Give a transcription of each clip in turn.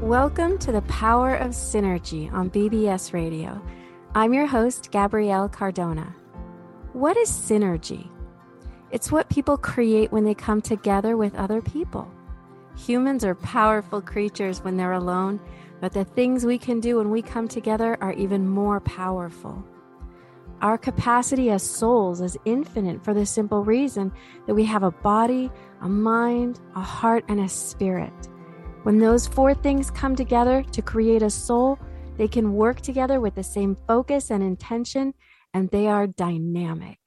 Welcome to The Power of Synergy on BBS Radio. I'm your host, Gabrielle Cardona. What is synergy? It's what people create when they come together with other people. Humans are powerful creatures when they're alone, but the things we can do when we come together are even more powerful. Our capacity as souls is infinite for the simple reason that we have a body, a mind, a heart, and a spirit. When those four things come together to create a soul, they can work together with the same focus and intention, and they are dynamic.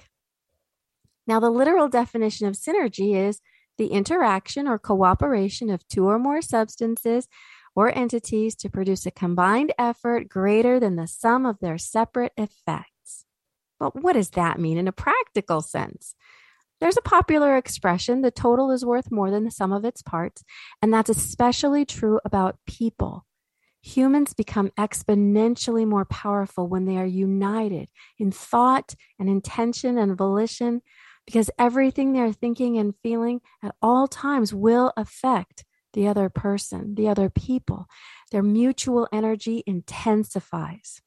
Now, the literal definition of synergy is the interaction or cooperation of two or more substances or entities to produce a combined effort greater than the sum of their separate effects. But what does that mean in a practical sense? There's a popular expression, the total is worth more than the sum of its parts, and that's especially true about people. Humans become exponentially more powerful when they are united in thought and intention and volition, because everything they're thinking and feeling at all times will affect the other person, the other people. Their mutual energy intensifies.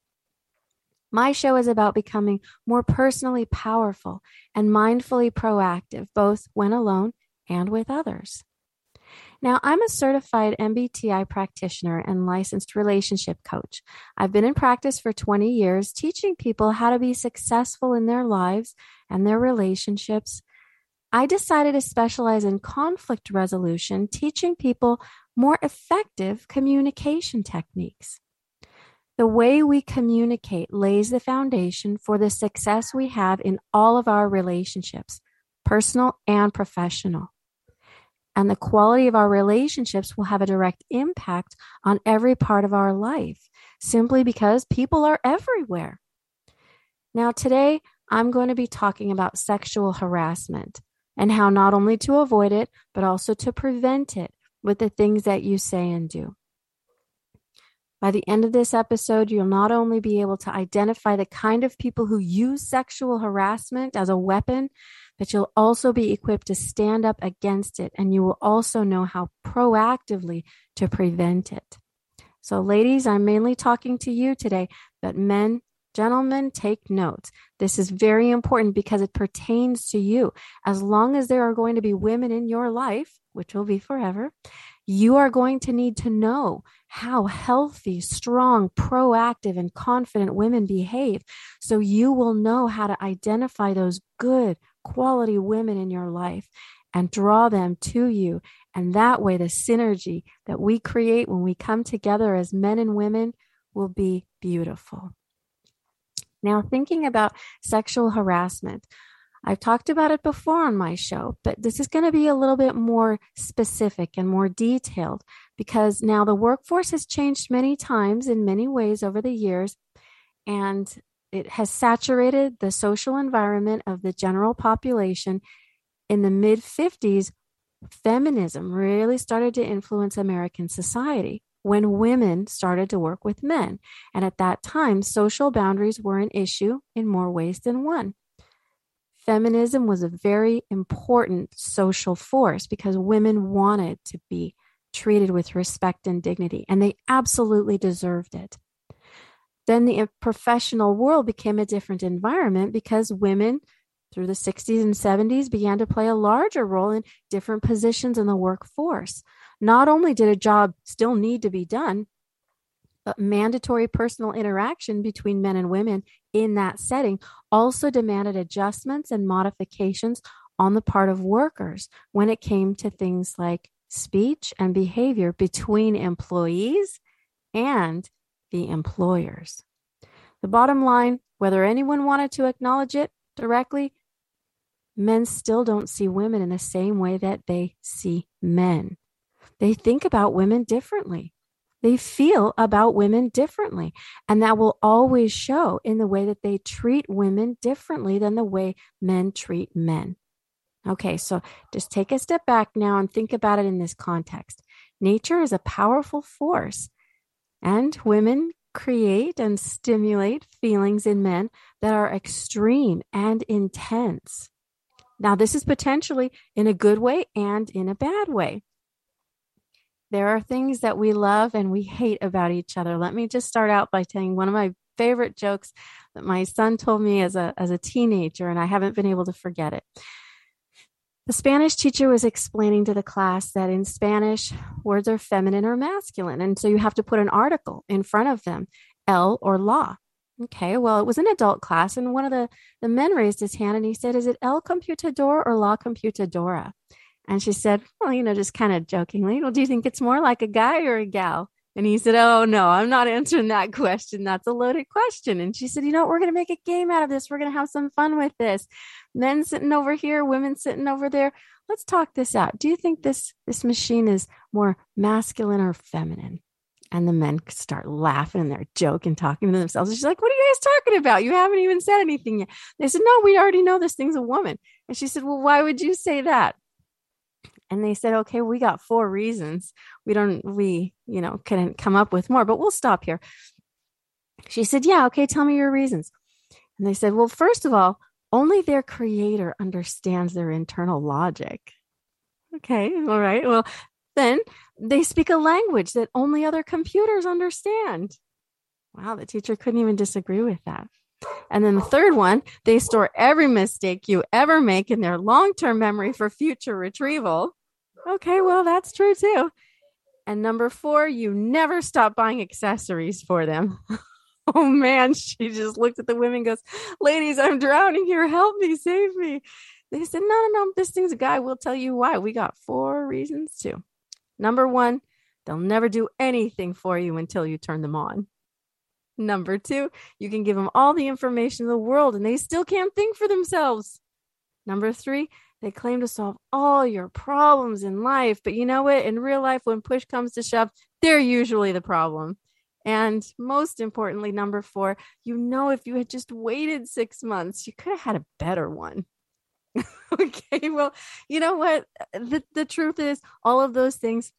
My show is about becoming more personally powerful and mindfully proactive, both when alone and with others. Now, I'm a certified MBTI practitioner and licensed relationship coach. I've been in practice for 20 years, teaching people how to be successful in their lives and their relationships. I decided to specialize in conflict resolution, teaching people more effective communication techniques. The way we communicate lays the foundation for the success we have in all of our relationships, personal and professional. And the quality of our relationships will have a direct impact on every part of our life, simply because people are everywhere. Now, today, I'm going to be talking about sexual harassment and how not only to avoid it, but also to prevent it with the things that you say and do. By the end of this episode, you'll not only be able to identify the kind of people who use sexual harassment as a weapon, but you'll also be equipped to stand up against it, and you will also know how proactively to prevent it. So, ladies, I'm mainly talking to you today, but men, gentlemen, take notes. This is very important because it pertains to you. As long as there are going to be women in your life, which will be forever, you are going to need to know how healthy, strong, proactive, and confident women behave, so you will know how to identify those good quality women in your life and draw them to you. And that way, the synergy that we create when we come together as men and women will be beautiful. Now, thinking about sexual harassment, I've talked about it before on my show, but this is going to be a little bit more specific and more detailed, because now the workforce has changed many times in many ways over the years, and it has saturated the social environment of the general population. In the mid-50s, feminism really started to influence American society when women started to work with men. And at that time, social boundaries were an issue in more ways than one. Feminism was a very important social force because women wanted to be treated with respect and dignity, and they absolutely deserved it. Then the professional world became a different environment because women through the 60s and 70s began to play a larger role in different positions in the workforce. Not only did a job still need to be done, but mandatory personal interaction between men and women in that setting also demanded adjustments and modifications on the part of workers when it came to things like speech and behavior between employees and the employers. The bottom line, whether anyone wanted to acknowledge it directly, men still don't see women in the same way that they see men. They think about women differently. They feel about women differently, and that will always show in the way that they treat women differently than the way men treat men. Okay, so just take a step back now and think about it in this context. Nature is a powerful force, and women create and stimulate feelings in men that are extreme and intense. Now, this is potentially in a good way and in a bad way. There are things that we love and we hate about each other. Let me just start out by telling one of my favorite jokes that my son told me as a teenager, and I haven't been able to forget it. The Spanish teacher was explaining to the class that in Spanish, words are feminine or masculine. And so you have to put an article in front of them, el or la. Okay, well, it was an adult class, and one of the men raised his hand and he said, is it el computador or la computadora? And she said, well, just kind of jokingly, well, do you think it's more like a guy or a gal? And he said, oh, no, I'm not answering that question. That's a loaded question. And she said, we're going to make a game out of this. We're going to have some fun with this. Men sitting over here, women sitting over there. Let's talk this out. Do you think this machine is more masculine or feminine? And the men start laughing and they're joking, talking to themselves. And she's like, what are you guys talking about? You haven't even said anything yet. They said, no, we already know this thing's a woman. And she said, well, why would you say that? And they said, okay, we got 4 reasons. We couldn't come up with more, but we'll stop here. She said, yeah, okay, tell me your reasons. And they said, well, first of all, only their creator understands their internal logic. Okay, all right. Well, then they speak a language that only other computers understand. Wow, the teacher couldn't even disagree with that. And then the third one, they store every mistake you ever make in their long-term memory for future retrieval. Okay, well, that's true too. And number 4, you never stop buying accessories for them. Oh man, she just looked at the women and goes, ladies, I'm drowning here. Help me, save me. They said, no, this thing's a guy. We'll tell you why. We got 4 reasons too. Number 1, they'll never do anything for you until you turn them on. Number 2, you can give them all the information in the world and they still can't think for themselves. Number 3, they claim to solve all your problems in life. But you know what? In real life, when push comes to shove, they're usually the problem. And most importantly, number 4, if you had just waited 6 months, you could have had a better one. Okay, well, you know what? The truth is all of those things.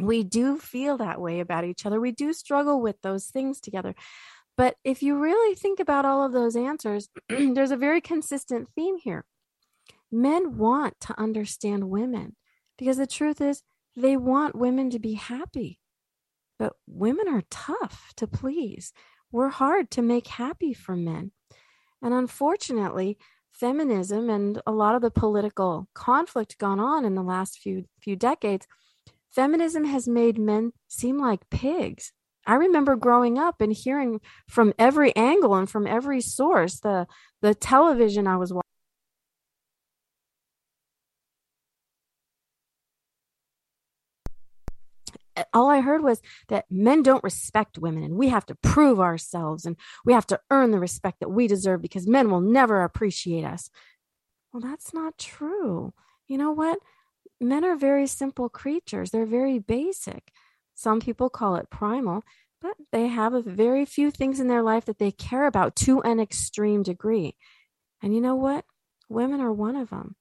We do feel that way about each other. We do struggle with those things together. But if you really think about all of those answers, there's a very consistent theme here. Men want to understand women because the truth is they want women to be happy. But women are tough to please. We're hard to make happy for men. And unfortunately, feminism and a lot of the political conflict gone on in the last few decades, feminism has made men seem like pigs. I remember growing up and hearing from every angle and from every source, the television I was watching, all I heard was that men don't respect women and we have to prove ourselves and we have to earn the respect that we deserve because men will never appreciate us. Well, that's not true. You know what? Men are very simple creatures. They're very basic. Some people call it primal, but they have a very few things in their life that they care about to an extreme degree. And you know what? Women are one of them.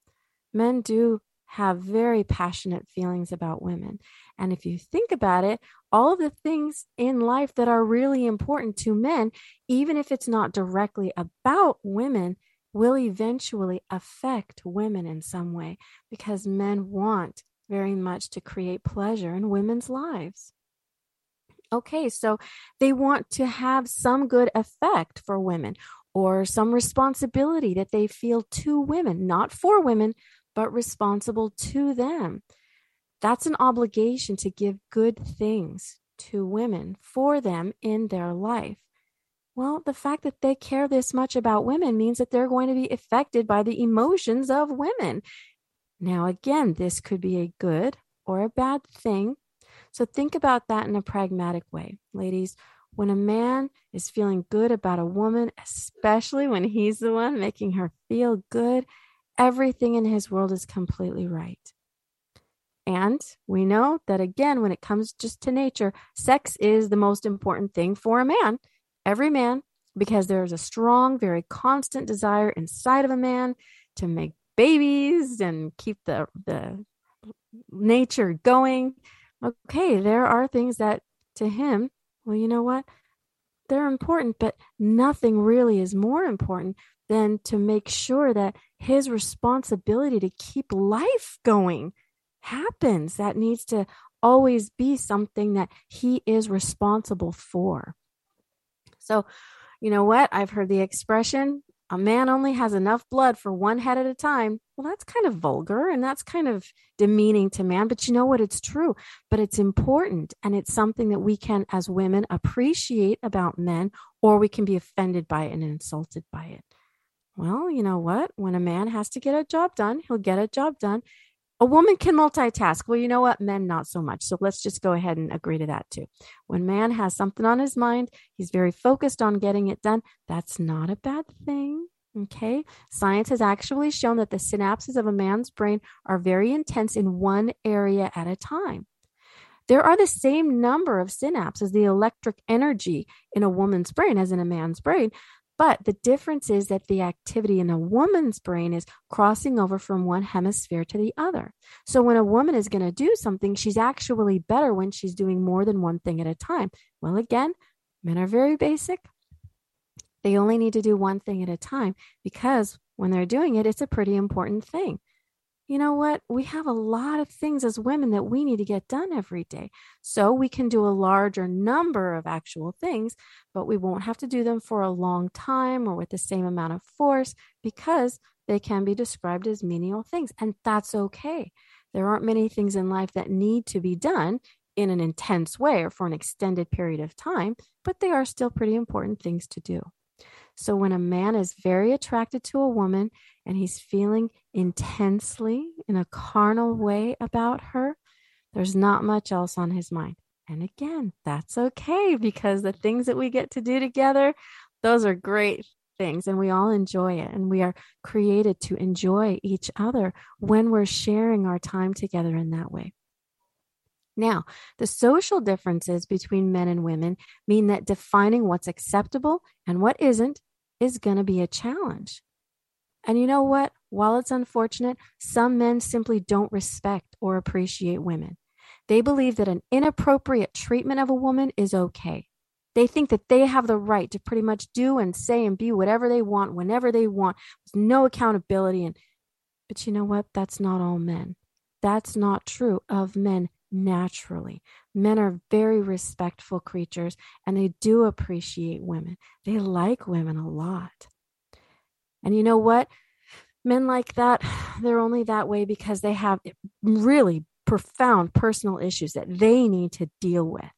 Men do have very passionate feelings about women. And if you think about it, all the things in life that are really important to men, even if it's not directly about women, will eventually affect women in some way because men want very much to create pleasure in women's lives. Okay, so they want to have some good effect for women or some responsibility that they feel to women, not for women, but responsible to them. That's an obligation to give good things to women for them in their life. Well, the fact that they care this much about women means that they're going to be affected by the emotions of women. Now, again, this could be a good or a bad thing. So think about that in a pragmatic way. Ladies, when a man is feeling good about a woman, especially when he's the one making her feel good, everything in his world is completely right. And we know that, again, when it comes just to nature, sex is the most important thing for a man. Every man, because there's a strong, very constant desire inside of a man to make babies and keep the nature going. Okay, there are things that to him, well, you know what? They're important, but nothing really is more important than to make sure that his responsibility to keep life going happens. That needs to always be something that he is responsible for. So, you know what? I've heard the expression, a man only has enough blood for one head at a time. Well, that's kind of vulgar and that's kind of demeaning to man, but you know what? It's true, but it's important. And it's something that we can, as women, appreciate about men, or we can be offended by it and insulted by it. Well, you know what? When a man has to get a job done, he'll get a job done. A woman can multitask. Well, you know what? Men, not so much. So let's just go ahead and agree to that too. When man has something on his mind, he's very focused on getting it done. That's not a bad thing. Okay. Science has actually shown that the synapses of a man's brain are very intense in one area at a time. There are the same number of synapses, the electric energy in a woman's brain as in a man's brain. But the difference is that the activity in a woman's brain is crossing over from one hemisphere to the other. So when a woman is going to do something, she's actually better when she's doing more than one thing at a time. Well, again, men are very basic. They only need to do one thing at a time because when they're doing it, it's a pretty important thing. You know what? We have a lot of things as women that we need to get done every day. So we can do a larger number of actual things, but we won't have to do them for a long time or with the same amount of force because they can be described as menial things. And that's okay. There aren't many things in life that need to be done in an intense way or for an extended period of time, but they are still pretty important things to do. So when a man is very attracted to a woman and he's feeling intensely in a carnal way about her, there's not much else on his mind. And again, that's okay because the things that we get to do together, those are great things and we all enjoy it. And we are created to enjoy each other when we're sharing our time together in that way. Now, the social differences between men and women mean that defining what's acceptable and what isn't is going to be a challenge. And you know what? While it's unfortunate, some men simply don't respect or appreciate women. They believe that an inappropriate treatment of a woman is okay. They think that they have the right to pretty much do and say and be whatever they want, whenever they want, with no accountability. But you know what? That's not all men. That's not true of men. Naturally, men are very respectful creatures and they do appreciate women. They like women a lot. And you know what? Men like that, they're only that way because they have really profound personal issues that they need to deal with.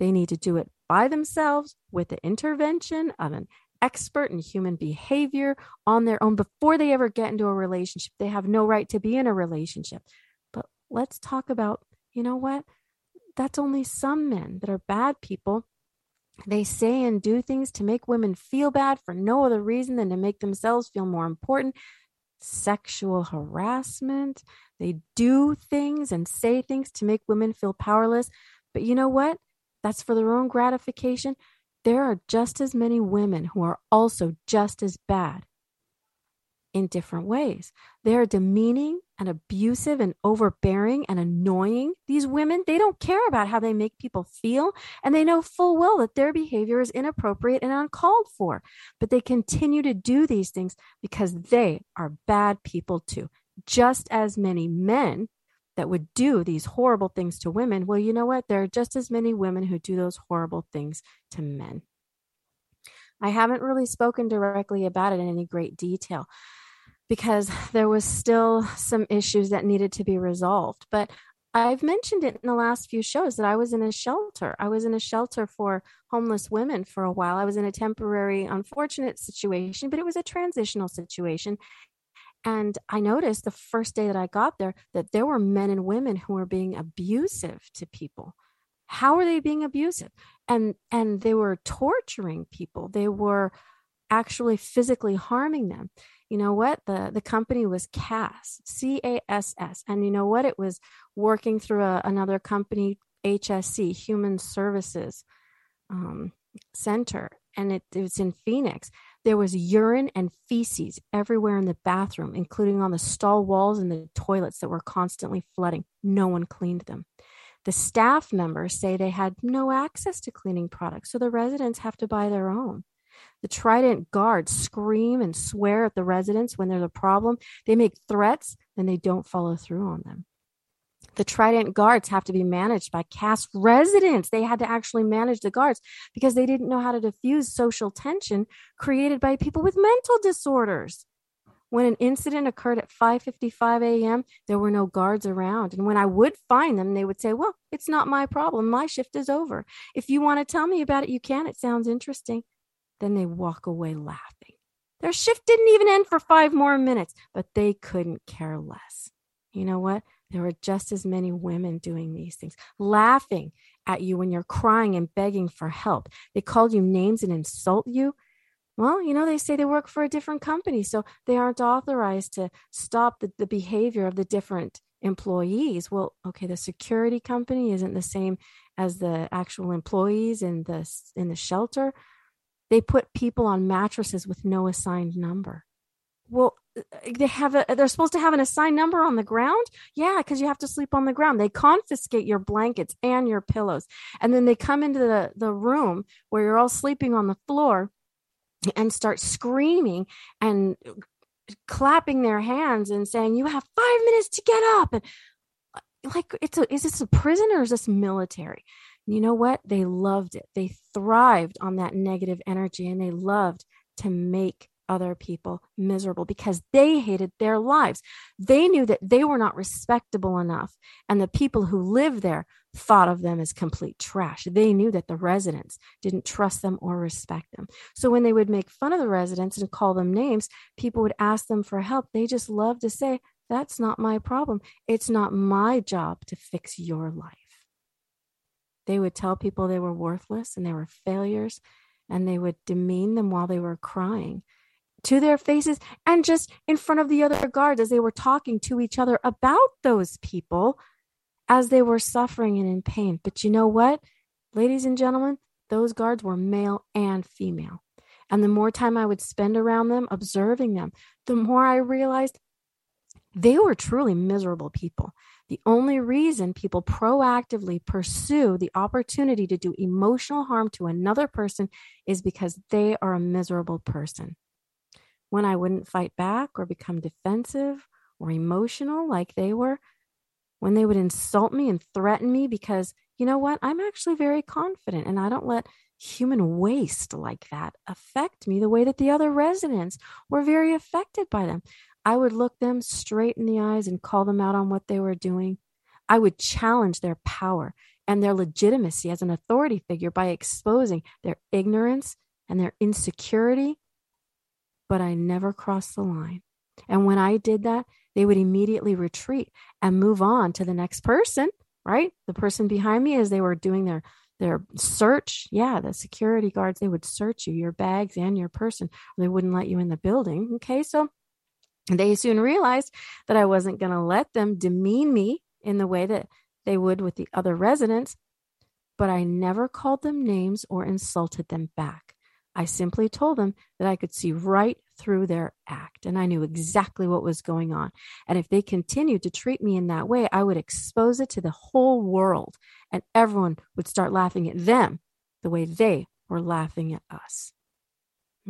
They need to do it by themselves with the intervention of an expert in human behavior on their own before they ever get into a relationship. They have no right to be in a relationship. But let's talk about, you know what? That's only some men that are bad people. They say and do things to make women feel bad for no other reason than to make themselves feel more important. Sexual harassment. They do things and say things to make women feel powerless. But you know what? That's for their own gratification. There are just as many women who are also just as bad in different ways. They are demeaning and abusive and overbearing and annoying. These women, they don't care about how they make people feel, and they know full well that their behavior is inappropriate and uncalled for, but they continue to do these things because they are bad people too. Just as many men that would do these horrible things to women, well, you know what? There are just as many women who do those horrible things to men. I haven't really spoken directly about it in any great detail, because there was still some issues that needed to be resolved. But I've mentioned it in the last few shows that I was in a shelter. I was in a shelter for homeless women for a while. I was in a temporary, unfortunate situation, but it was a transitional situation. And I noticed the first day that I got there that there were men and women who were being abusive to people. How are they being abusive? And they were torturing people. They were actually physically harming them. You know what? The company was CASS, C-A-S-S. And you know what? It was working through another company, HSC, Human Services Center. And it was in Phoenix. There was urine and feces everywhere in the bathroom, including on the stall walls and the toilets that were constantly flooding. No one cleaned them. The staff members say they had no access to cleaning products, so the residents have to buy their own. The Trident guards scream and swear at the residents when there's a problem. They make threats, and they don't follow through on them. the Trident guards have to be managed by CASS residents. They had to actually manage the guards because they didn't know how to diffuse social tension created by people with mental disorders. When an incident occurred at 5:55 a.m., there were no guards around. And when I would find them, they would say, well, it's not my problem. My shift is over. If you want to tell me about it, you can. It sounds interesting. Then they walk away laughing. Their shift didn't even end for 5 more minutes, but they couldn't care less. You know what? There were just as many women doing these things, laughing at you when you're crying and begging for help. They call you names and insult you. Well, you know, they say they work for a different company, so they aren't authorized to stop the behavior of the different employees. Well, okay, the security company isn't the same as the actual employees in the shelter. They put people on mattresses with no assigned number. Well, they're supposed to have an assigned number on the ground? Yeah, because you have to sleep on the ground. They confiscate your blankets and your pillows. And then they come into the room where you're all sleeping on the floor and start screaming and clapping their hands and saying, you have 5 minutes to get up. And like, is this a prison or is this military? And you know what? They loved it. They thrived on that negative energy, and they loved to make other people miserable because they hated their lives. They knew that they were not respectable enough, and the people who lived there thought of them as complete trash. They knew that the residents didn't trust them or respect them. So when they would make fun of the residents and call them names, people would ask them for help. They just loved to say, that's not my problem. It's not my job to fix your life. They would tell people they were worthless and they were failures, and they would demean them while they were crying to their faces and just in front of the other guards as they were talking to each other about those people as they were suffering and in pain. But you know what, ladies and gentlemen, those guards were male and female. And the more time I would spend around them, observing them, the more I realized they were truly miserable people. The only reason people proactively pursue the opportunity to do emotional harm to another person is because they are a miserable person. When I wouldn't fight back or become defensive or emotional like they were, when they would insult me and threaten me, because you know what? I'm actually very confident, and I don't let human waste like that affect me the way that the other residents were very affected by them. I would look them straight in the eyes and call them out on what they were doing. I would challenge their power and their legitimacy as an authority figure by exposing their ignorance and their insecurity. But I never crossed the line. And when I did that, they would immediately retreat and move on to the next person, right? The person behind me, as they were doing their search. Yeah, the security guards, they would search you, your bags and your person. They wouldn't let you in the building. Okay, so they soon realized that I wasn't going to let them demean me in the way that they would with the other residents, but I never called them names or insulted them back. I simply told them that I could see right through their act, and I knew exactly what was going on. And if they continued to treat me in that way, I would expose it to the whole world, and everyone would start laughing at them the way they were laughing at us.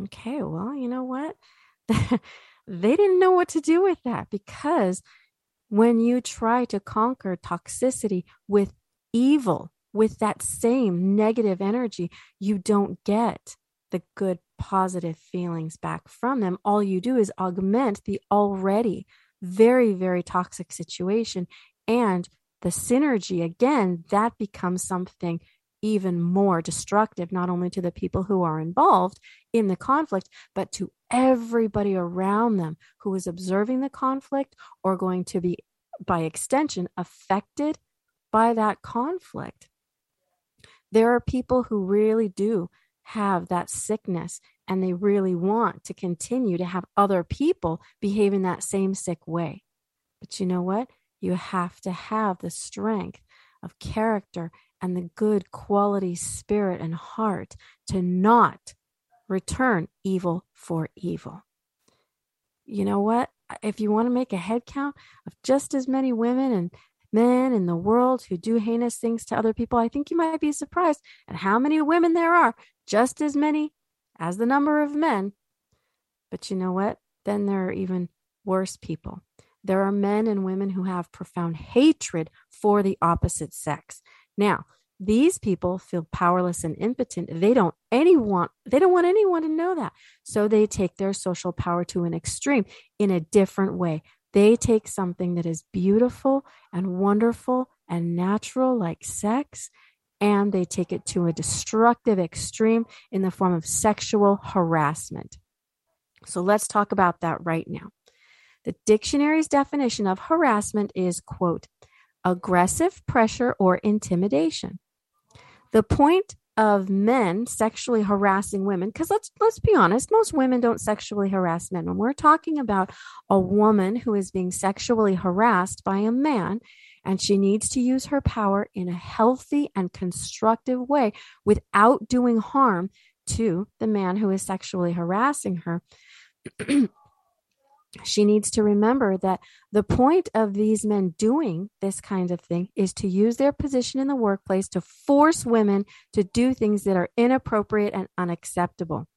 Okay, well, you know what? They didn't know what to do with that, because when you try to conquer toxicity with evil, with that same negative energy, you don't get the good, positive feelings back from them. All you do is augment the already very, very toxic situation, and the synergy, again, that becomes something even more destructive, not only to the people who are involved in the conflict, but to everybody around them who is observing the conflict or going to be, by extension, affected by that conflict. There are people who really do have that sickness, and they really want to continue to have other people behave in that same sick way. But you know what? You have to have the strength of character and the good quality spirit and heart to not return evil for evil. You know what? If you want to make a head count of just as many women and men in the world who do heinous things to other people, I think you might be surprised at how many women there are, just as many as the number of men. But you know what? Then there are even worse people. There are men and women who have profound hatred for the opposite sex. Now, these people feel powerless and impotent. They don't want anyone to know that. So they take their social power to an extreme in a different way. They take something that is beautiful and wonderful and natural, like sex, and they take it to a destructive extreme in the form of sexual harassment. So let's talk about that right now. The dictionary's definition of harassment is, quote, aggressive pressure or intimidation. The point of men sexually harassing women, because let's be honest, most women don't sexually harass men. When we're talking about a woman who is being sexually harassed by a man, and she needs to use her power in a healthy and constructive way without doing harm to the man who is sexually harassing her, she needs to remember that the point of these men doing this kind of thing is to use their position in the workplace to force women to do things that are inappropriate and unacceptable.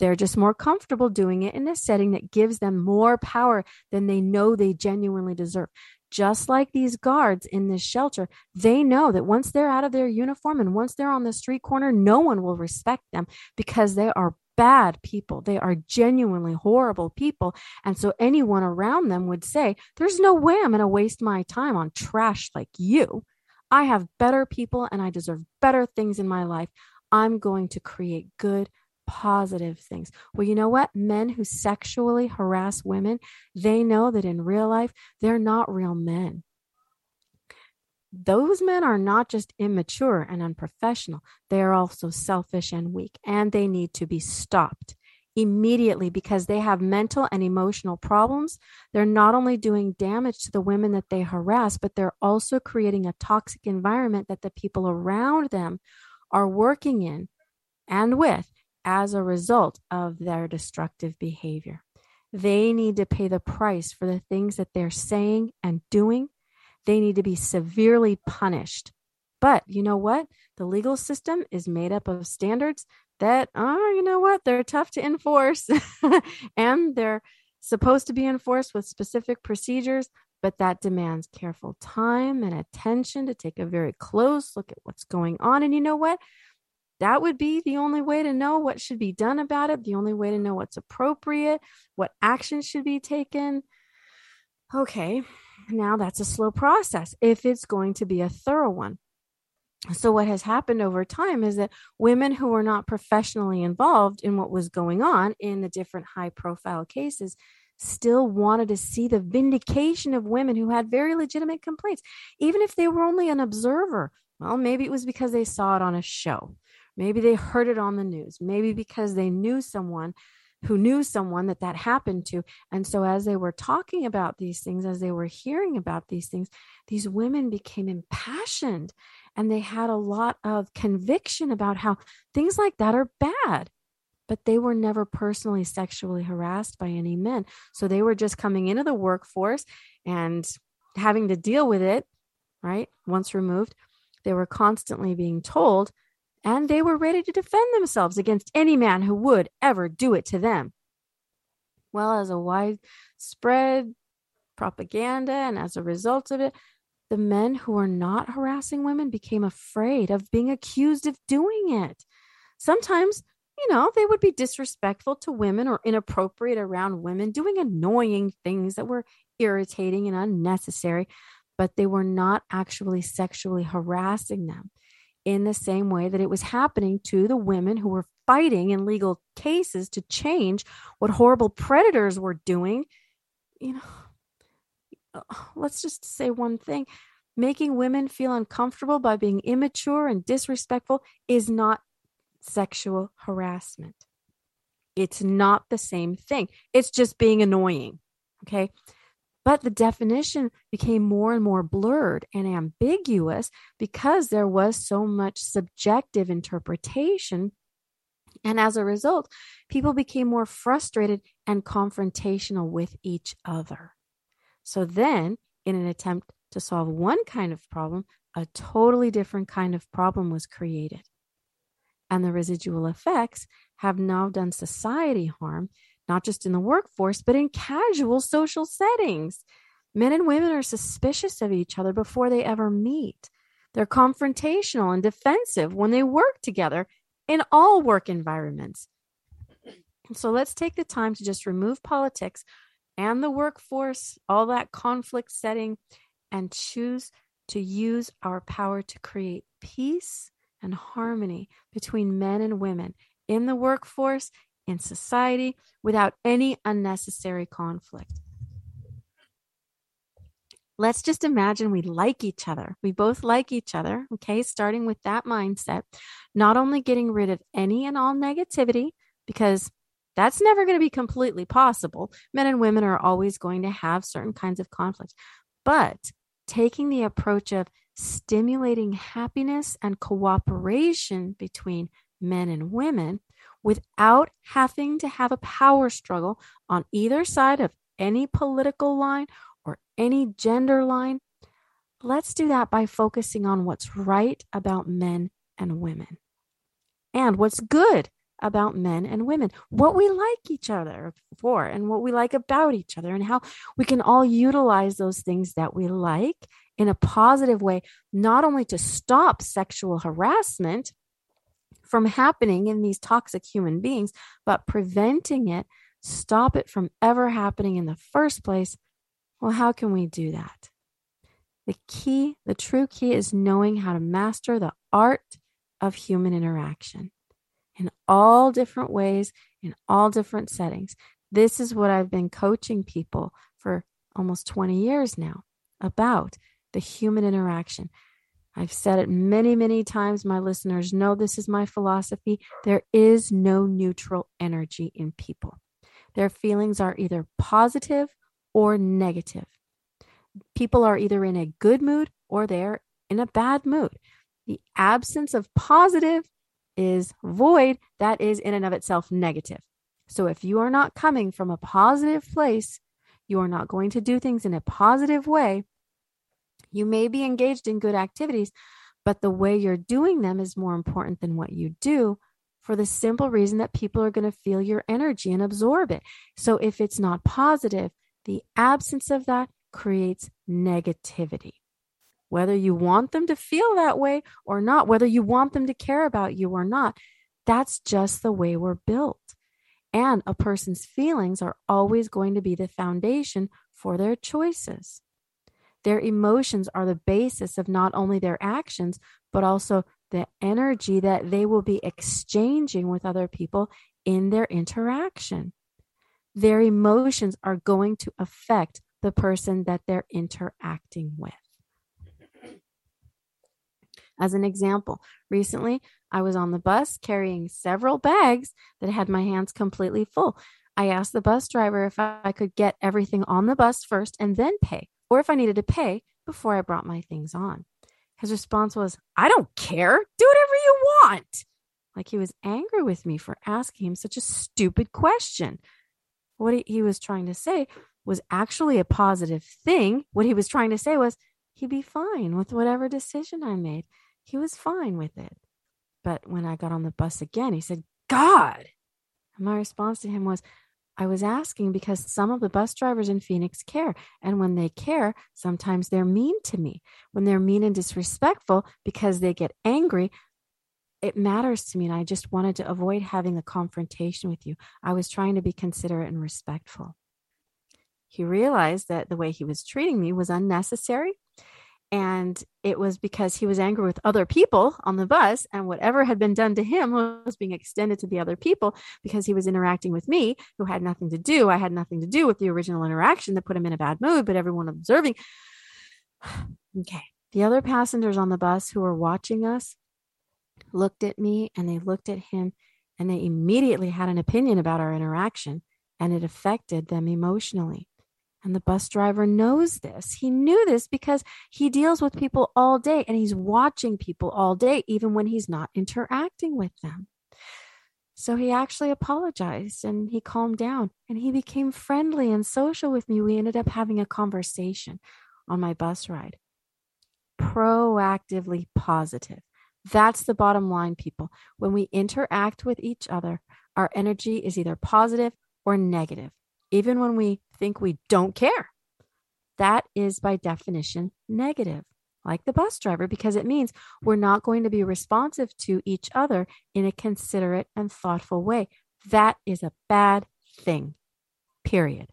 They're just more comfortable doing it in a setting that gives them more power than they know they genuinely deserve. Just like these guards in this shelter, they know that once they're out of their uniform and once they're on the street corner, no one will respect them because they are bad people. They are genuinely horrible people. And so anyone around them would say, there's no way I'm going to waste my time on trash like you. I have better people and I deserve better things in my life. I'm going to create good, positive things. Well, you know what? Men who sexually harass women, they know that in real life, they're not real men. Those men are not just immature and unprofessional. They are also selfish and weak, and they need to be stopped immediately because they have mental and emotional problems. They're not only doing damage to the women that they harass, but they're also creating a toxic environment that the people around them are working in and with as a result of their destructive behavior. They need to pay the price for the things that they're saying and doing. They need to be severely punished. But you know what? The legal system is made up of standards that, they're tough to enforce and they're supposed to be enforced with specific procedures, but that demands careful time and attention to take a very close look at what's going on. And you know what? That would be the only way to know what should be done about it, the only way to know what's appropriate, what action should be taken. Okay, now that's a slow process if it's going to be a thorough one. So what has happened over time is that women who were not professionally involved in what was going on in the different high-profile cases still wanted to see the vindication of women who had very legitimate complaints, even if they were only an observer. Well, maybe it was because they saw it on a show. Maybe they heard it on the news. Maybe because they knew someone who knew someone that happened to. And so as they were talking about these things, as they were hearing about these things, these women became impassioned and they had a lot of conviction about how things like that are bad, but they were never personally sexually harassed by any men. So they were just coming into the workforce and having to deal with it, right? Once removed, they were constantly being told, and they were ready to defend themselves against any man who would ever do it to them. Well, as a widespread propaganda and as a result of it, the men who were not harassing women became afraid of being accused of doing it. Sometimes, they would be disrespectful to women or inappropriate around women, doing annoying things that were irritating and unnecessary, but they were not actually sexually harassing them in the same way that it was happening to the women who were fighting in legal cases to change what horrible predators were doing. Let's just say one thing. Making women feel uncomfortable by being immature and disrespectful is not sexual harassment. It's not the same thing. It's just being annoying. Okay. But the definition became more and more blurred and ambiguous because there was so much subjective interpretation. And as a result, people became more frustrated and confrontational with each other. So then, in an attempt to solve one kind of problem, a totally different kind of problem was created. And the residual effects have now done society harm, not just in the workforce, but in casual social settings. Men and women are suspicious of each other before they ever meet. They're confrontational and defensive when they work together in all work environments. So let's take the time to just remove politics and the workforce, all that conflict setting, and choose to use our power to create peace and harmony between men and women in the workforce, in society, without any unnecessary conflict. Let's just imagine we like each other. We both like each other, okay? Starting with that mindset, not only getting rid of any and all negativity, because that's never going to be completely possible. Men and women are always going to have certain kinds of conflict, but taking the approach of stimulating happiness and cooperation between men and women without having to have a power struggle on either side of any political line or any gender line. Let's do that by focusing on what's right about men and women and what's good about men and women, what we like each other for and what we like about each other, and how we can all utilize those things that we like in a positive way, not only to stop sexual harassment from happening in these toxic human beings, but preventing it, stop it from ever happening in the first place. Well, how can we do that? The key, the true key, is knowing how to master the art of human interaction in all different ways, in all different settings. This is what I've been coaching people for almost 20 years now about, the human interaction. I've said it many, many times. My listeners know this is my philosophy. There is no neutral energy in people. Their feelings are either positive or negative. People are either in a good mood or they're in a bad mood. The absence of positive is void. That is in and of itself negative. So if you are not coming from a positive place, you are not going to do things in a positive way. You may be engaged in good activities, but the way you're doing them is more important than what you do, for the simple reason that people are going to feel your energy and absorb it. So if it's not positive, the absence of that creates negativity. Whether you want them to feel that way or not, whether you want them to care about you or not, that's just the way we're built. And a person's feelings are always going to be the foundation for their choices. Their emotions are the basis of not only their actions, but also the energy that they will be exchanging with other people in their interaction. Their emotions are going to affect the person that they're interacting with. As an example, recently I was on the bus carrying several bags that had my hands completely full. I asked the bus driver if I could get everything on the bus first and then pay, or if I needed to pay before I brought my things on. His response was, "I don't care. Do whatever you want." Like he was angry with me for asking him such a stupid question. What he was trying to say was actually a positive thing. What he was trying to say was he'd be fine with whatever decision I made. He was fine with it. But when I got on the bus again, he said, "God." And my response to him was, "I was asking because some of the bus drivers in Phoenix care. And when they care, sometimes they're mean to me. When they're mean and disrespectful because they get angry, it matters to me. And I just wanted to avoid having a confrontation with you. I was trying to be considerate and respectful." He realized that the way he was treating me was unnecessary. And it was because he was angry with other people on the bus, and whatever had been done to him was being extended to the other people because he was interacting with me, who had nothing to do. I had nothing to do with the original interaction that put him in a bad mood, but everyone observing. Okay. The other passengers on the bus who were watching us looked at me and they looked at him, and they immediately had an opinion about our interaction, and it affected them emotionally. And the bus driver knows this. He knew this because he deals with people all day and he's watching people all day, even when he's not interacting with them. So he actually apologized and he calmed down and he became friendly and social with me. We ended up having a conversation on my bus ride. Proactively positive. That's the bottom line, people. When we interact with each other, our energy is either positive or negative, even when we think we don't care. that is by definition negative, like the bus driver, because it means we're not going to be responsive to each other in a considerate and thoughtful way. That is a bad thing, period.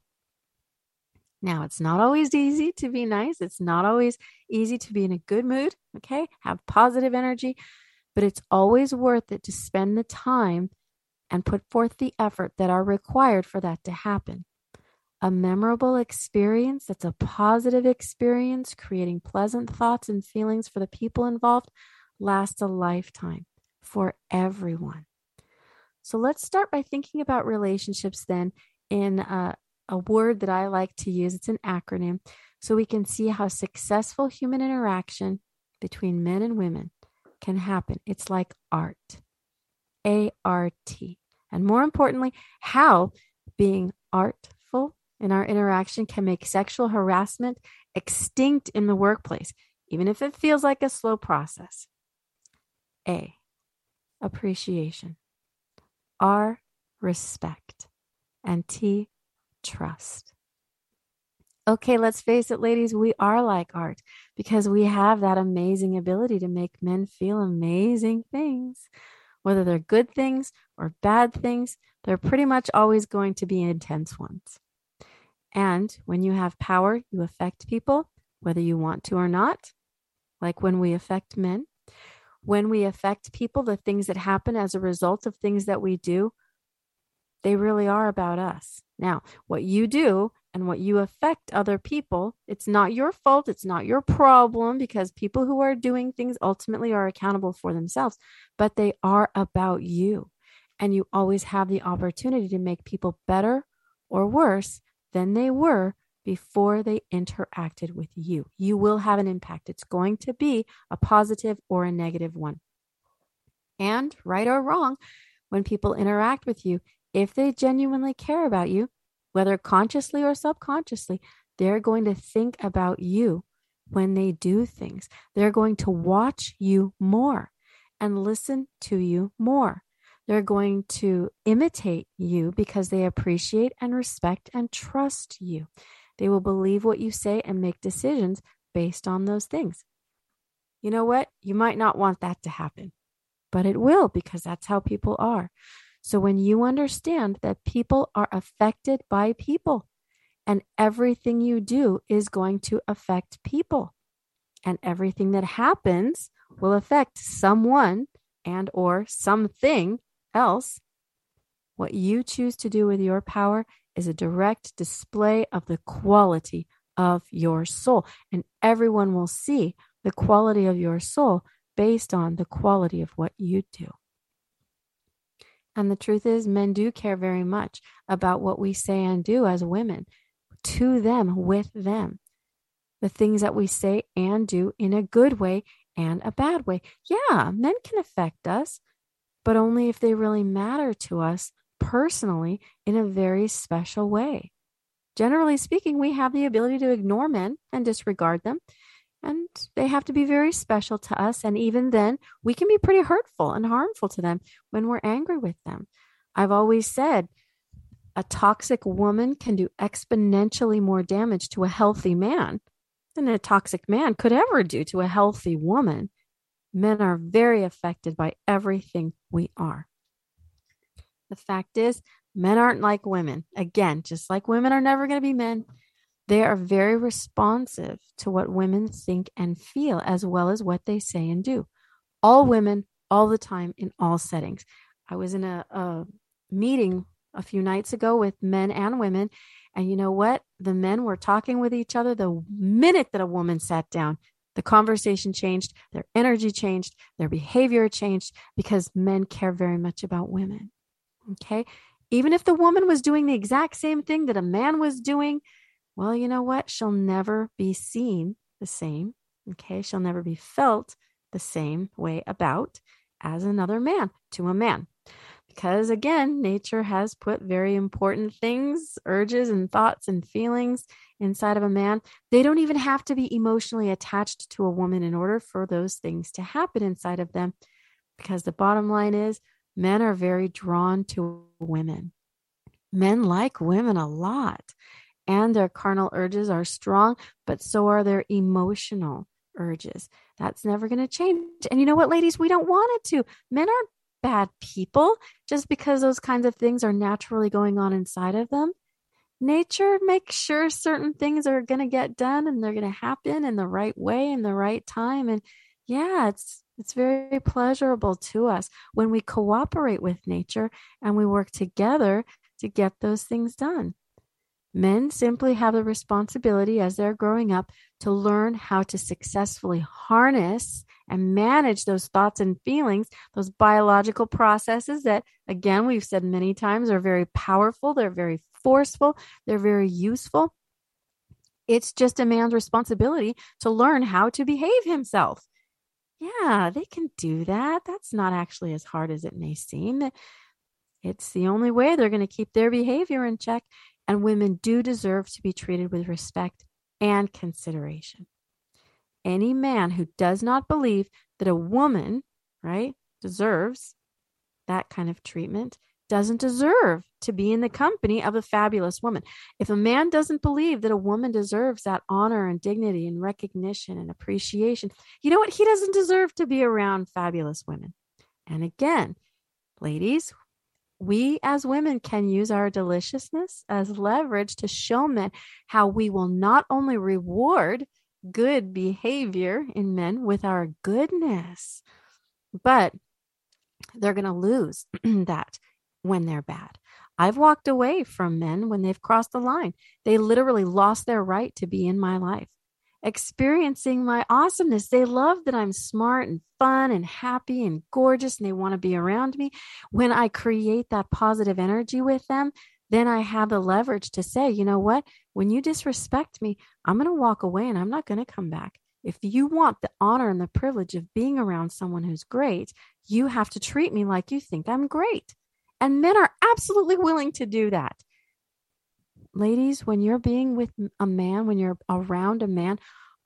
Now, it's not always easy to be nice. It's not always easy to be in a good mood, okay? Have positive energy, but it's always worth it to spend the time and put forth the effort that are required for that to happen. A memorable experience that's a positive experience, creating pleasant thoughts and feelings for the people involved, lasts a lifetime for everyone. So let's start by thinking about relationships then in a word that I like to use. It's an acronym. So we can see how successful human interaction between men and women can happen. It's like art, A-R-T. And more importantly, how being artful in our interaction can make sexual harassment extinct in the workplace, even if it feels like a slow process. A, appreciation. R, respect. And T, trust. Okay, let's face it, ladies, we are like art because we have that amazing ability to make men feel amazing things. Whether they're good things or bad things, they're pretty much always going to be intense ones. And when you have power, you affect people, whether you want to or not, like when we affect men. When we affect people, the things that happen as a result of things that we do, they really are about us. Now, what you do and what you affect other people, it's not your fault. It's not your problem, because people who are doing things ultimately are accountable for themselves, but they are about you. And you always have the opportunity to make people better or worse than they were before they interacted with you. You will have an impact. It's going to be a positive or a negative one. And right or wrong, when people interact with you, if they genuinely care about you, whether consciously or subconsciously, they're going to think about you when they do things. They're going to watch you more and listen to you more. They're going to imitate you because they appreciate and respect and trust you. They will believe what you say and make decisions based on those things. You know what? You might not want that to happen, but it will, because that's how people are. So when you understand that people are affected by people and everything you do is going to affect people and everything that happens will affect someone and or something else, what you choose to do with your power is a direct display of the quality of your soul. And everyone will see the quality of your soul based on the quality of what you do. And the truth is, men do care very much about what we say and do as women, to them, with them. The things that we say and do in a good way and a bad way. Yeah, men can affect us, but only if they really matter to us personally in a very special way. Generally speaking, we have the ability to ignore men and disregard them, and they have to be very special to us. And even then, we can be pretty hurtful and harmful to them when we're angry with them. I've always said a toxic woman can do exponentially more damage to a healthy man than a toxic man could ever do to a healthy woman. Men are very affected by everything we are. The fact is, men aren't like women. Again, just like women are never going to be men, they are very responsive to what women think and feel, as well as what they say and do. All women, all the time, in all settings. I was in a meeting a few nights ago with men and women, and you know what? The men were talking with each other. The minute that a woman sat down, the conversation changed, their energy changed, their behavior changed, because men care very much about women. Okay? Even if the woman was doing the exact same thing that a man was doing, well, you know what? She'll never be seen the same. Okay? She'll never be felt the same way about as another man to a man. Because again, nature has put very important things, urges and thoughts and feelings inside of a man. They don't even have to be emotionally attached to a woman in order for those things to happen inside of them. Because the bottom line is, men are very drawn to women. Men like women a lot. and their carnal urges are strong, but so are their emotional urges. That's never going to change. And you know what, ladies, we don't want it to. Men aren't bad people just because those kinds of things are naturally going on inside of them. Nature makes sure certain things are going to get done and they're going to happen in the right way in the right time. And yeah, it's very pleasurable to us when we cooperate with nature and we work together to get those things done. Men simply have the responsibility as they're growing up to learn how to successfully harness and manage those thoughts and feelings, those biological processes that, again, we've said many times are very powerful, they're very forceful, they're very useful. It's just a man's responsibility to learn how to behave himself. Yeah, they can do that. That's not actually as hard as it may seem. It's the only way they're going to keep their behavior in check. And women do deserve to be treated with respect and consideration. Any man who does not believe that a woman, right, deserves that kind of treatment doesn't deserve to be in the company of a fabulous woman. If a man doesn't believe that a woman deserves that honor and dignity and recognition and appreciation, you know what? He doesn't deserve to be around fabulous women. And again, ladies, we as women can use our deliciousness as leverage to show men how we will not only reward good behavior in men with our goodness, but they're going to lose that when they're bad. I've walked away from men when they've crossed the line. They literally lost their right to be in my life. Experiencing my awesomeness. They love that I'm smart and fun and happy and gorgeous, and they want to be around me. When I create that positive energy with them, then I have the leverage to say, you know what, when you disrespect me, I'm going to walk away and I'm not going to come back. If you want the honor and the privilege of being around someone who's great, you have to treat me like you think I'm great. And men are absolutely willing to do that. Ladies, when you're being with a man, when you're around a man,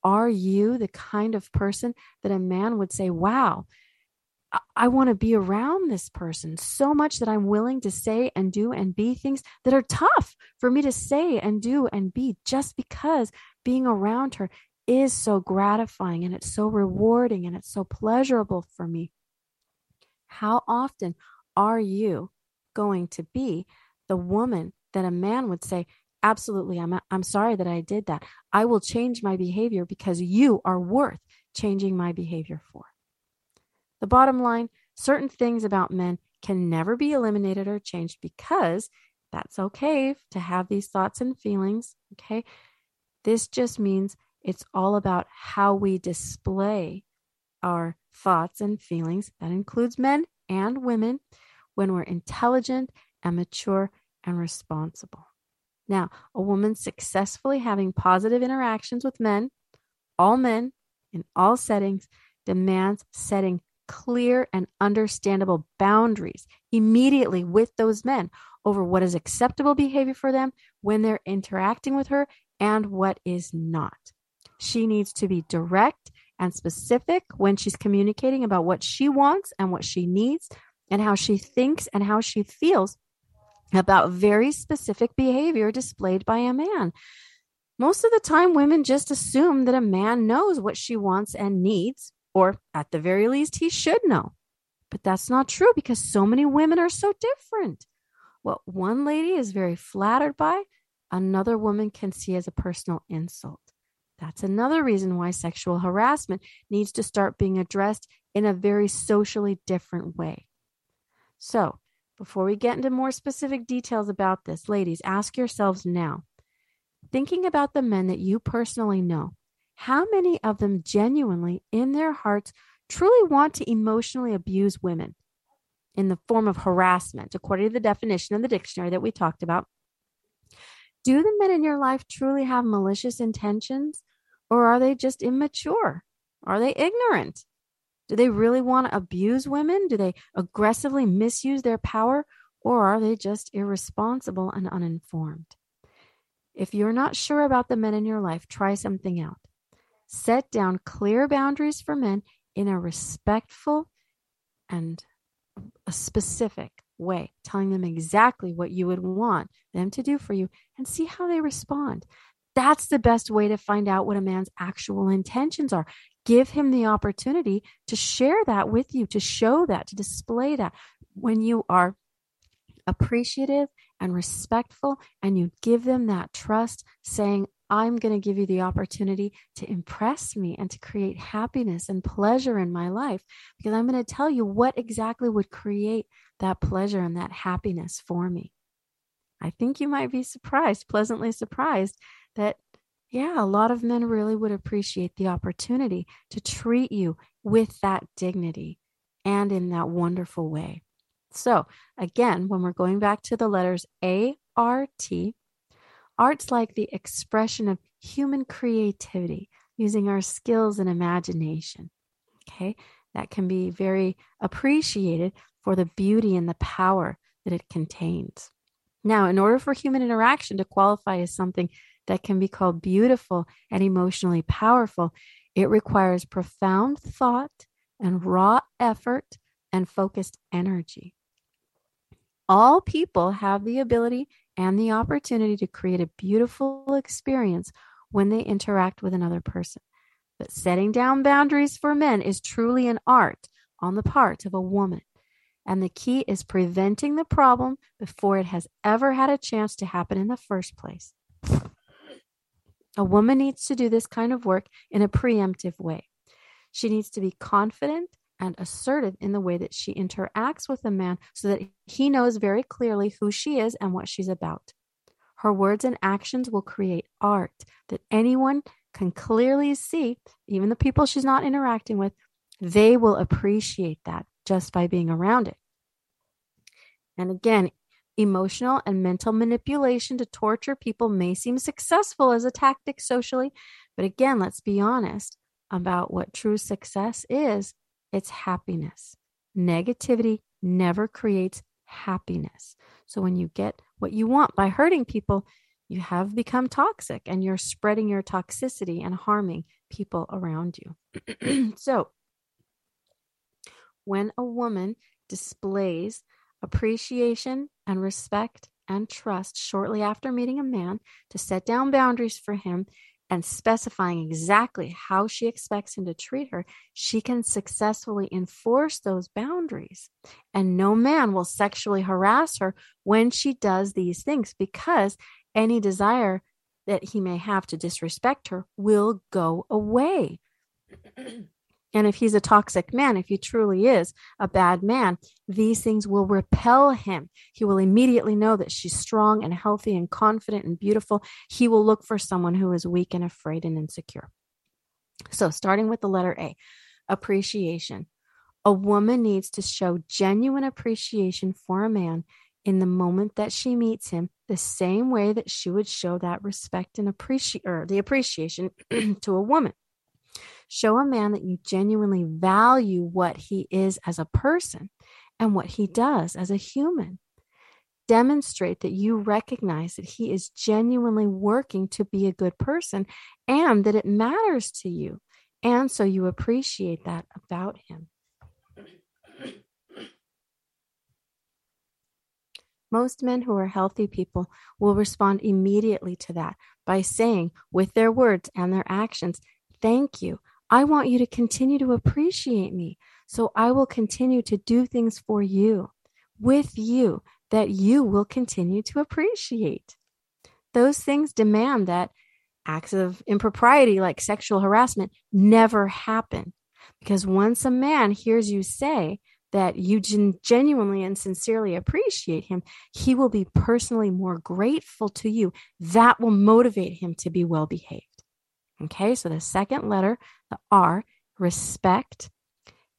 are you the kind of person that a man would say, wow, I want to be around this person so much that I'm willing to say and do and be things that are tough for me to say and do and be just because being around her is so gratifying and it's so rewarding and it's so pleasurable for me? How often are you going to be the woman that a man would say, absolutely, I'm sorry that I did that. I will change my behavior because you are worth changing my behavior for? The bottom line, certain things about men can never be eliminated or changed because that's okay to have these thoughts and feelings, okay? This just means it's all about how we display our thoughts and feelings. That includes men and women when we're intelligent and mature and responsible. Now, a woman successfully having positive interactions with men, all men, in all settings, demands setting clear and understandable boundaries immediately with those men over what is acceptable behavior for them when they're interacting with her and what is not. She needs to be direct and specific when she's communicating about what she wants and what she needs and how she thinks and how she feels about very specific behavior displayed by a man. Most of the time, women just assume that a man knows what she wants and needs, or at the very least, he should know. But that's not true because so many women are so different. What one lady is very flattered by, another woman can see as a personal insult. That's another reason why sexual harassment needs to start being addressed in a very socially different way. So, before we get into more specific details about this, ladies, ask yourselves now, thinking about the men that you personally know, how many of them genuinely in their hearts truly want to emotionally abuse women in the form of harassment, according to the definition in the dictionary that we talked about? Do the men in your life truly have malicious intentions, or are they just immature? Are they ignorant? Do they really want to abuse women? Do they aggressively misuse their power? Or are they just irresponsible and uninformed? If you're not sure about the men in your life, try something out. Set down clear boundaries for men in a respectful and a specific way, telling them exactly what you would want them to do for you and see how they respond. That's the best way to find out what a man's actual intentions are. Give him the opportunity to share that with you, to show that, to display that. When you are appreciative and respectful and you give them that trust, saying, I'm going to give you the opportunity to impress me and to create happiness and pleasure in my life, because I'm going to tell you what exactly would create that pleasure and that happiness for me. I think you might be surprised, pleasantly surprised, that, yeah, a lot of men really would appreciate the opportunity to treat you with that dignity and in that wonderful way. So again, when we're going back to the letters A-R-T, art's like the expression of human creativity, using our skills and imagination. Okay, that can be very appreciated for the beauty and the power that it contains. Now, in order for human interaction to qualify as something that can be called beautiful and emotionally powerful, it requires profound thought and raw effort and focused energy. All people have the ability and the opportunity to create a beautiful experience when they interact with another person. But setting down boundaries for men is truly an art on the part of a woman. And the key is preventing the problem before it has ever had a chance to happen in the first place. A woman needs to do this kind of work in a preemptive way. She needs to be confident and assertive in the way that she interacts with a man so that he knows very clearly who she is and what she's about. Her words and actions will create art that anyone can clearly see, even the people she's not interacting with. They will appreciate that just by being around it. And again, emotional and mental manipulation to torture people may seem successful as a tactic socially, but again, let's be honest about what true success is. It's happiness. Negativity never creates happiness. So when you get what you want by hurting people, you have become toxic and you're spreading your toxicity and harming people around you. So when a woman displays appreciation and respect and trust shortly after meeting a man, to set down boundaries for him and specifying exactly how she expects him to treat her, she can successfully enforce those boundaries. And no man will sexually harass her when she does these things, because any desire that he may have to disrespect her will go away. And if he's a toxic man, if he truly is a bad man, these things will repel him. He will immediately know that she's strong and healthy and confident and beautiful. He will look for someone who is weak and afraid and insecure. So starting with the letter A, appreciation. A woman needs to show genuine appreciation for a man in the moment that she meets him, the same way that she would show that respect and appreciation to a woman. Show a man that you genuinely value what he is as a person and what he does as a human. Demonstrate that you recognize that he is genuinely working to be a good person and that it matters to you. And so you appreciate that about him. Most men who are healthy people will respond immediately to that by saying, with their words and their actions, thank you. I want you to continue to appreciate me, so I will continue to do things for you, with you, that you will continue to appreciate. Those things demand that acts of impropriety like sexual harassment never happen, because once a man hears you say that you genuinely and sincerely appreciate him, he will be personally more grateful to you. That will motivate him to be well behaved. Okay, so the second letter, the R, respect.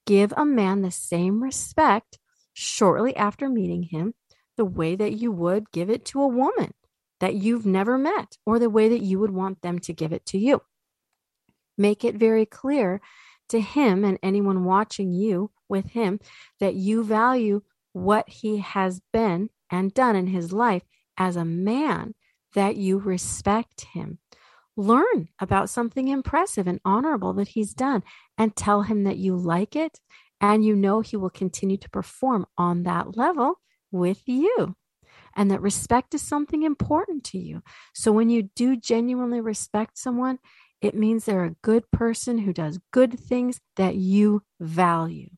Give a man the same respect shortly after meeting him, the way that you would give it to a woman that you've never met, or the way that you would want them to give it to you. Make it very clear to him and anyone watching you with him that you value what he has been and done in his life as a man, that you respect him. Learn about something impressive and honorable that he's done and tell him that you like it and you know he will continue to perform on that level with you, and that respect is something important to you. So when you do genuinely respect someone, it means they're a good person who does good things that you value.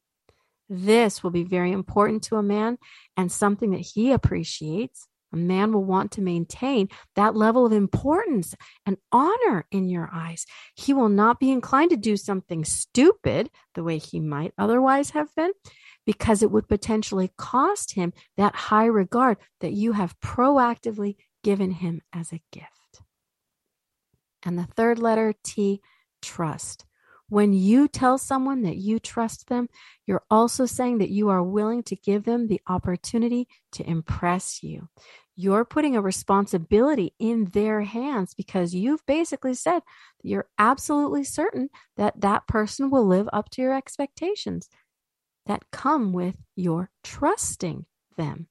This will be very important to a man and something that he appreciates. A man will want to maintain that level of importance and honor in your eyes. He will not be inclined to do something stupid the way he might otherwise have been, because it would potentially cost him that high regard that you have proactively given him as a gift. And the third letter, T, trust. When you tell someone that you trust them, you're also saying that you are willing to give them the opportunity to impress you. You're putting a responsibility in their hands because you've basically said that you're absolutely certain that that person will live up to your expectations that come with your trusting them.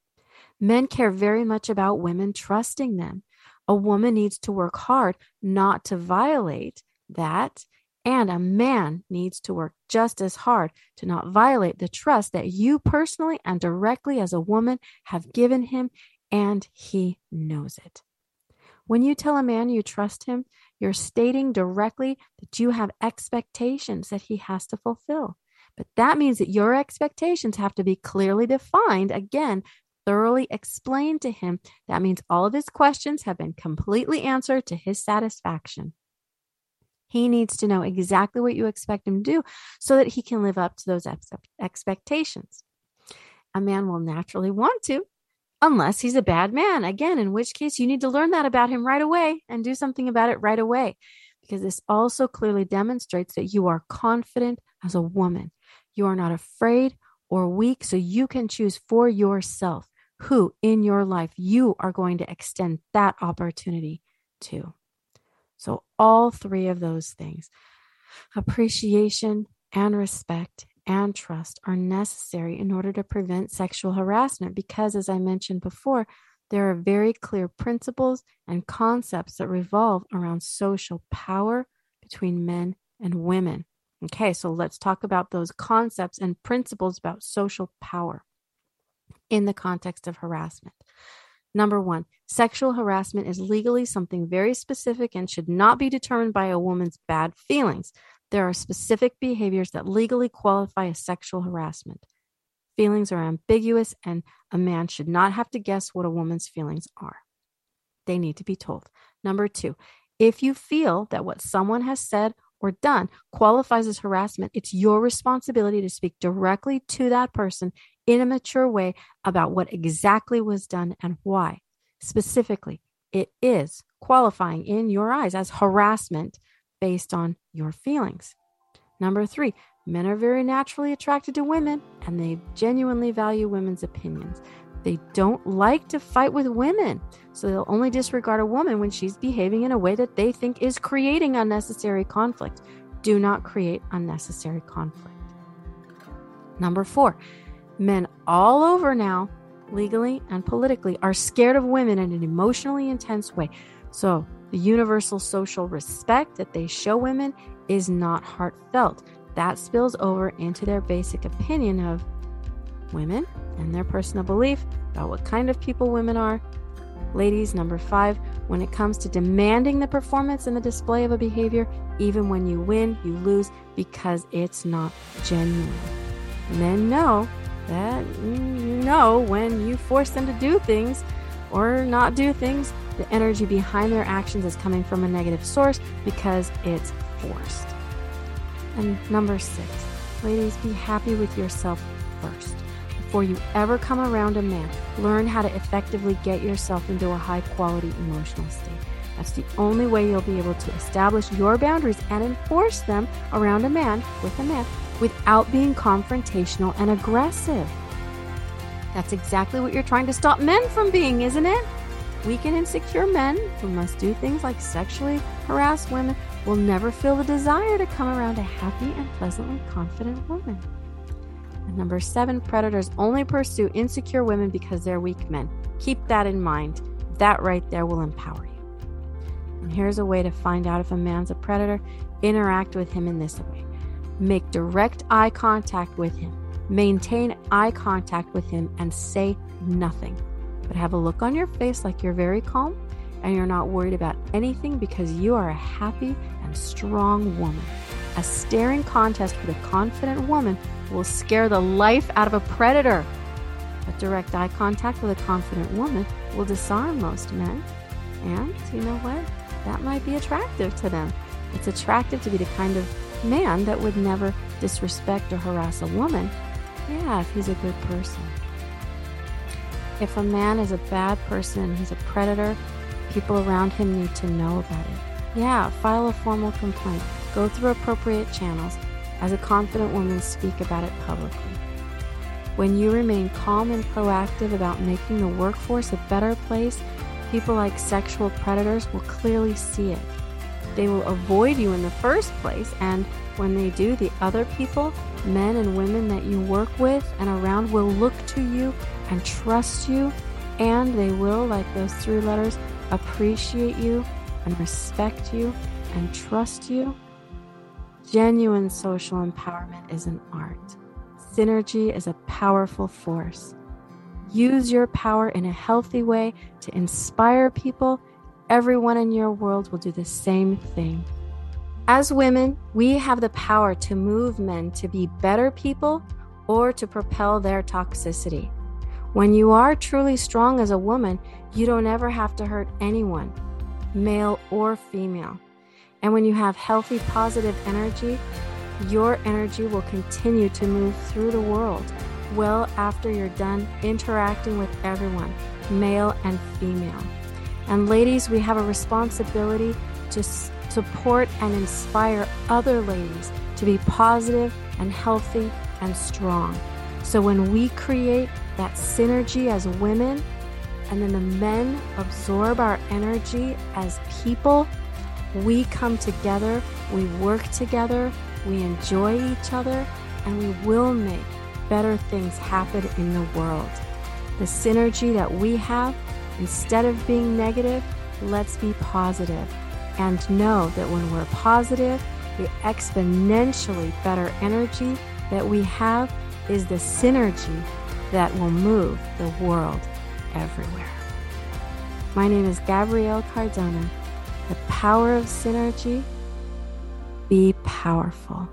Men care very much about women trusting them. A woman needs to work hard not to violate that. And a man needs to work just as hard to not violate the trust that you personally and directly as a woman have given him, and he knows it. When you tell a man you trust him, you're stating directly that you have expectations that he has to fulfill. But that means that your expectations have to be clearly defined, again, thoroughly explained to him. That means all of his questions have been completely answered to his satisfaction. He needs to know exactly what you expect him to do so that he can live up to those expectations. A man will naturally want to, unless he's a bad man. Again, in which case you need to learn that about him right away and do something about it right away, because this also clearly demonstrates that you are confident as a woman. You are not afraid or weak, so you can choose for yourself who in your life you are going to extend that opportunity to. So all three of those things, appreciation and respect and trust, are necessary in order to prevent sexual harassment because, as I mentioned before, there are very clear principles and concepts that revolve around social power between men and women. Okay, so let's talk about those concepts and principles about social power in the context of harassment. Number one, sexual harassment is legally something very specific and should not be determined by a woman's bad feelings. There are specific behaviors that legally qualify as sexual harassment. Feelings are ambiguous, and a man should not have to guess what a woman's feelings are. They need to be told. Number two, if you feel that what someone has said or done qualifies as harassment, it's your responsibility to speak directly to that person in a mature way about what exactly was done and why. Specifically, it is qualifying in your eyes as harassment based on your feelings. Number three, men are very naturally attracted to women, and they genuinely value women's opinions. They don't like to fight with women, so they'll only disregard a woman when she's behaving in a way that they think is creating unnecessary conflict. Do not create unnecessary conflict. Number four, men all over now, legally and politically, are scared of women in an emotionally intense way. So the universal social respect that they show women is not heartfelt. That spills over into their basic opinion of women and their personal belief about what kind of people women are. Ladies, number five, when it comes to demanding the performance and the display of a behavior, even when you win, you lose, because it's not genuine. Men know that when you force them to do things or not do things, the energy behind their actions is coming from a negative source because it's forced. And number six, ladies, be happy with yourself first. Before you ever come around a man, learn how to effectively get yourself into a high-quality emotional state. That's the only way you'll be able to establish your boundaries and enforce them around a man, with a man, without being confrontational and aggressive. That's exactly what you're trying to stop men from being, isn't it? Weak and insecure men who must do things like sexually harass women will never feel the desire to come around a happy and pleasantly confident woman. And number seven, predators only pursue insecure women because they're weak men. Keep that in mind. That right there will empower you. And here's a way to find out if a man's a predator. Interact with him in this way. Make direct eye contact with him. Maintain eye contact with him and say nothing, but have a look on your face like you're very calm and you're not worried about anything, because you are a happy and strong woman. A staring contest with a confident woman will scare the life out of a predator. But direct eye contact with a confident woman will disarm most men. And you know what? That might be attractive to them. It's attractive to be the kind of man that would never disrespect or harass a woman. Yeah, if he's a good person. If a man is a bad person, he's a predator, people around him need to know about it. Yeah, file a formal complaint. Go through appropriate channels. As a confident woman, speak about it publicly. When you remain calm and proactive about making the workforce a better place, people like sexual predators will clearly see it. They will avoid you in the first place, and when they do, the other people, men and women that you work with and around, will look to you and trust you, and they will, like those three letters, appreciate you and respect you and trust you. Genuine social empowerment is an art. Synergy is a powerful force. Use your power in a healthy way to inspire people. Everyone in your world will do the same thing. As women, we have the power to move men to be better people or to propel their toxicity. When you are truly strong as a woman, you don't ever have to hurt anyone, male or female. And when you have healthy, positive energy, your energy will continue to move through the world well after you're done interacting with everyone, male and female. And ladies, we have a responsibility to support and inspire other ladies to be positive and healthy and strong. So when we create that synergy as women, and then the men absorb our energy as people, we come together, we work together, we enjoy each other, and we will make better things happen in the world. The synergy that we have, instead of being negative, let's be positive. And know that when we're positive, the exponentially better energy that we have is the synergy that will move the world everywhere. My name is Gabrielle Cardona. The Power of Synergy. Be powerful.